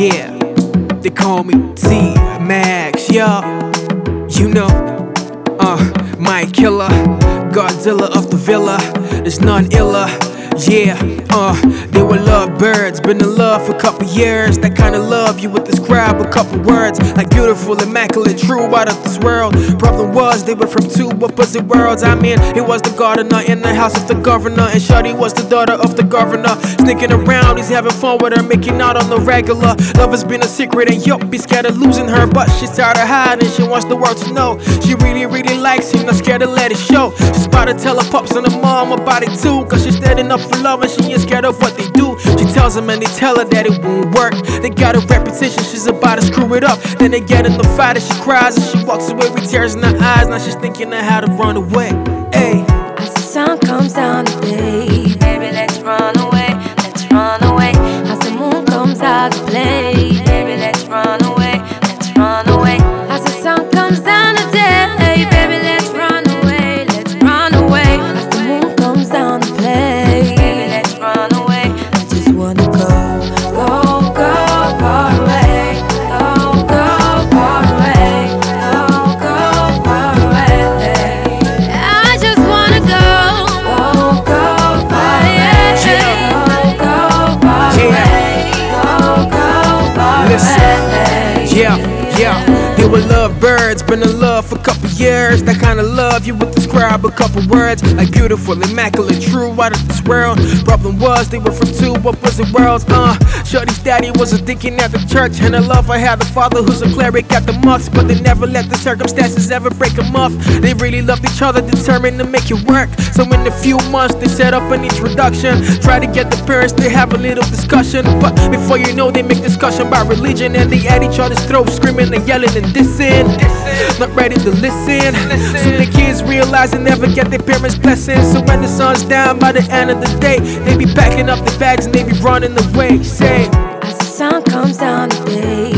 Yeah, they call me T-Max, y'all. You know, Mike Killer, Godzilla of the villa, there's none iller. Yeah, they were lovebirds, been in love for a couple years. That kind of love you would describe with a couple words, like beautiful, immaculate, true, out of this world. Problem was, they were from two opposite worlds. I mean, he was the gardener in the house of the governor, and Shawty was the daughter of the governor. Sneaking around, he's having fun with her, making out on the regular. Love has been a secret, and yup, he's scared of losing her, but she's tired of hiding, she wants the world to know. She really, really likes him, not scared to let it show. She's about to tell her pops and her mom about it too, cause she's standing up for love and she ain't scared of what they do. She tells them and they tell her that it won't work. They got a reputation, she's about to screw it up. Then they get in the fight and she cries and she walks away with tears in her eyes. Now she's thinking of how to run away. Ay. As the sun comes down today, baby, let's run away, let's run away. As the moon comes out to play, baby, let's run away, let's run away. As the sun comes down today, baby, let's run away, let's run away. As the moon comes down to play, they were lovebirds, been in love for a couple years. That kind of love you would describe with a couple words, like beautiful, immaculate, true, out of this world. Problem was, they were from two opposite worlds. Shorty's daddy was a deacon at the church, and I love her had a father who's a cleric at the mosque. But they never let the circumstances ever break them off. They really loved each other, determined to make it work. So in a few months they set up an introduction, try to get the parents to have a little discussion. But before you know, they make discussion about religion, and they at each other's throats, screaming and yelling and dissing, not ready to listen. So the kids realize they never get their parents' blessings. So when the sun's down, by the end of the day, they be packing up the bags and they be running away. Say, as the sun comes down today.